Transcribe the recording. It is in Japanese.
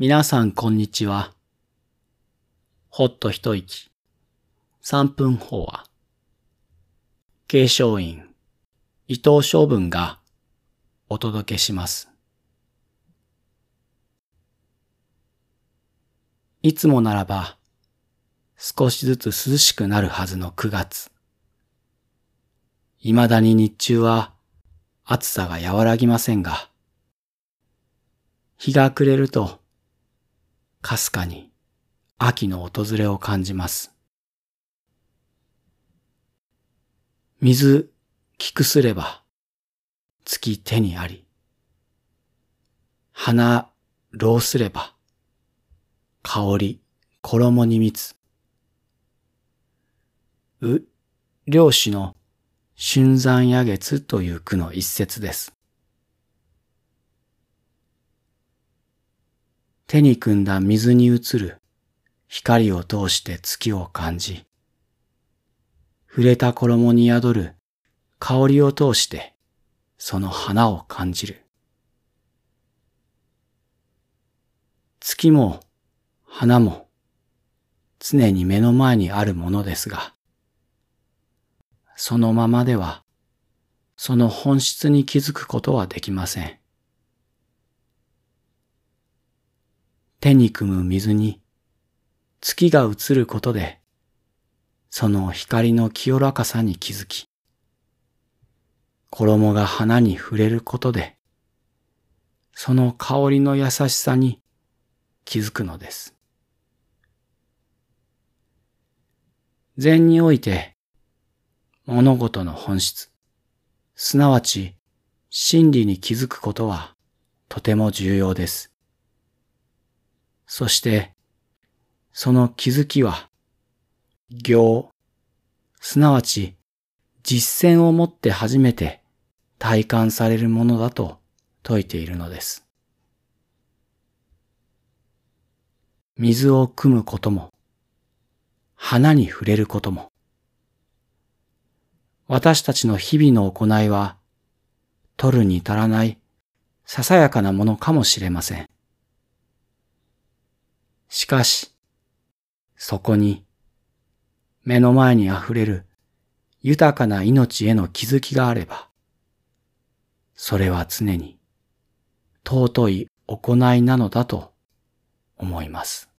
皆さんこんにちは。ほっと一息、3分法話。継承院、伊藤昌文がお届けします。いつもならば少しずつ涼しくなるはずの9月。未だに日中は暑さが和らぎませんが、日が暮れるとかすかに秋の訪れを感じます。水きくすれば月手にあり、花浪すれば香り衣に蜜。漁師の春山夜月という句の一節です。手に汲んだ水に映る光を通して月を感じ、触れた衣に宿る香りを通してその花を感じる。月も花も常に目の前にあるものですが、そのままではその本質に気づくことはできません。手に汲む水に月が映ることで、その光の清らかさに気づき、衣が花に触れることで、その香りの優しさに気づくのです。禅において、物事の本質、すなわち真理に気づくことはとても重要です。そして、その気づきは、行、すなわち実践をもって初めて体感されるものだと説いているのです。水を汲むことも、花に触れることも、私たちの日々の行いは、取るに足らないささやかなものかもしれません。しかし、そこに、目の前にあふれる豊かな命への気づきがあれば、それは常に尊い行いなのだと思います。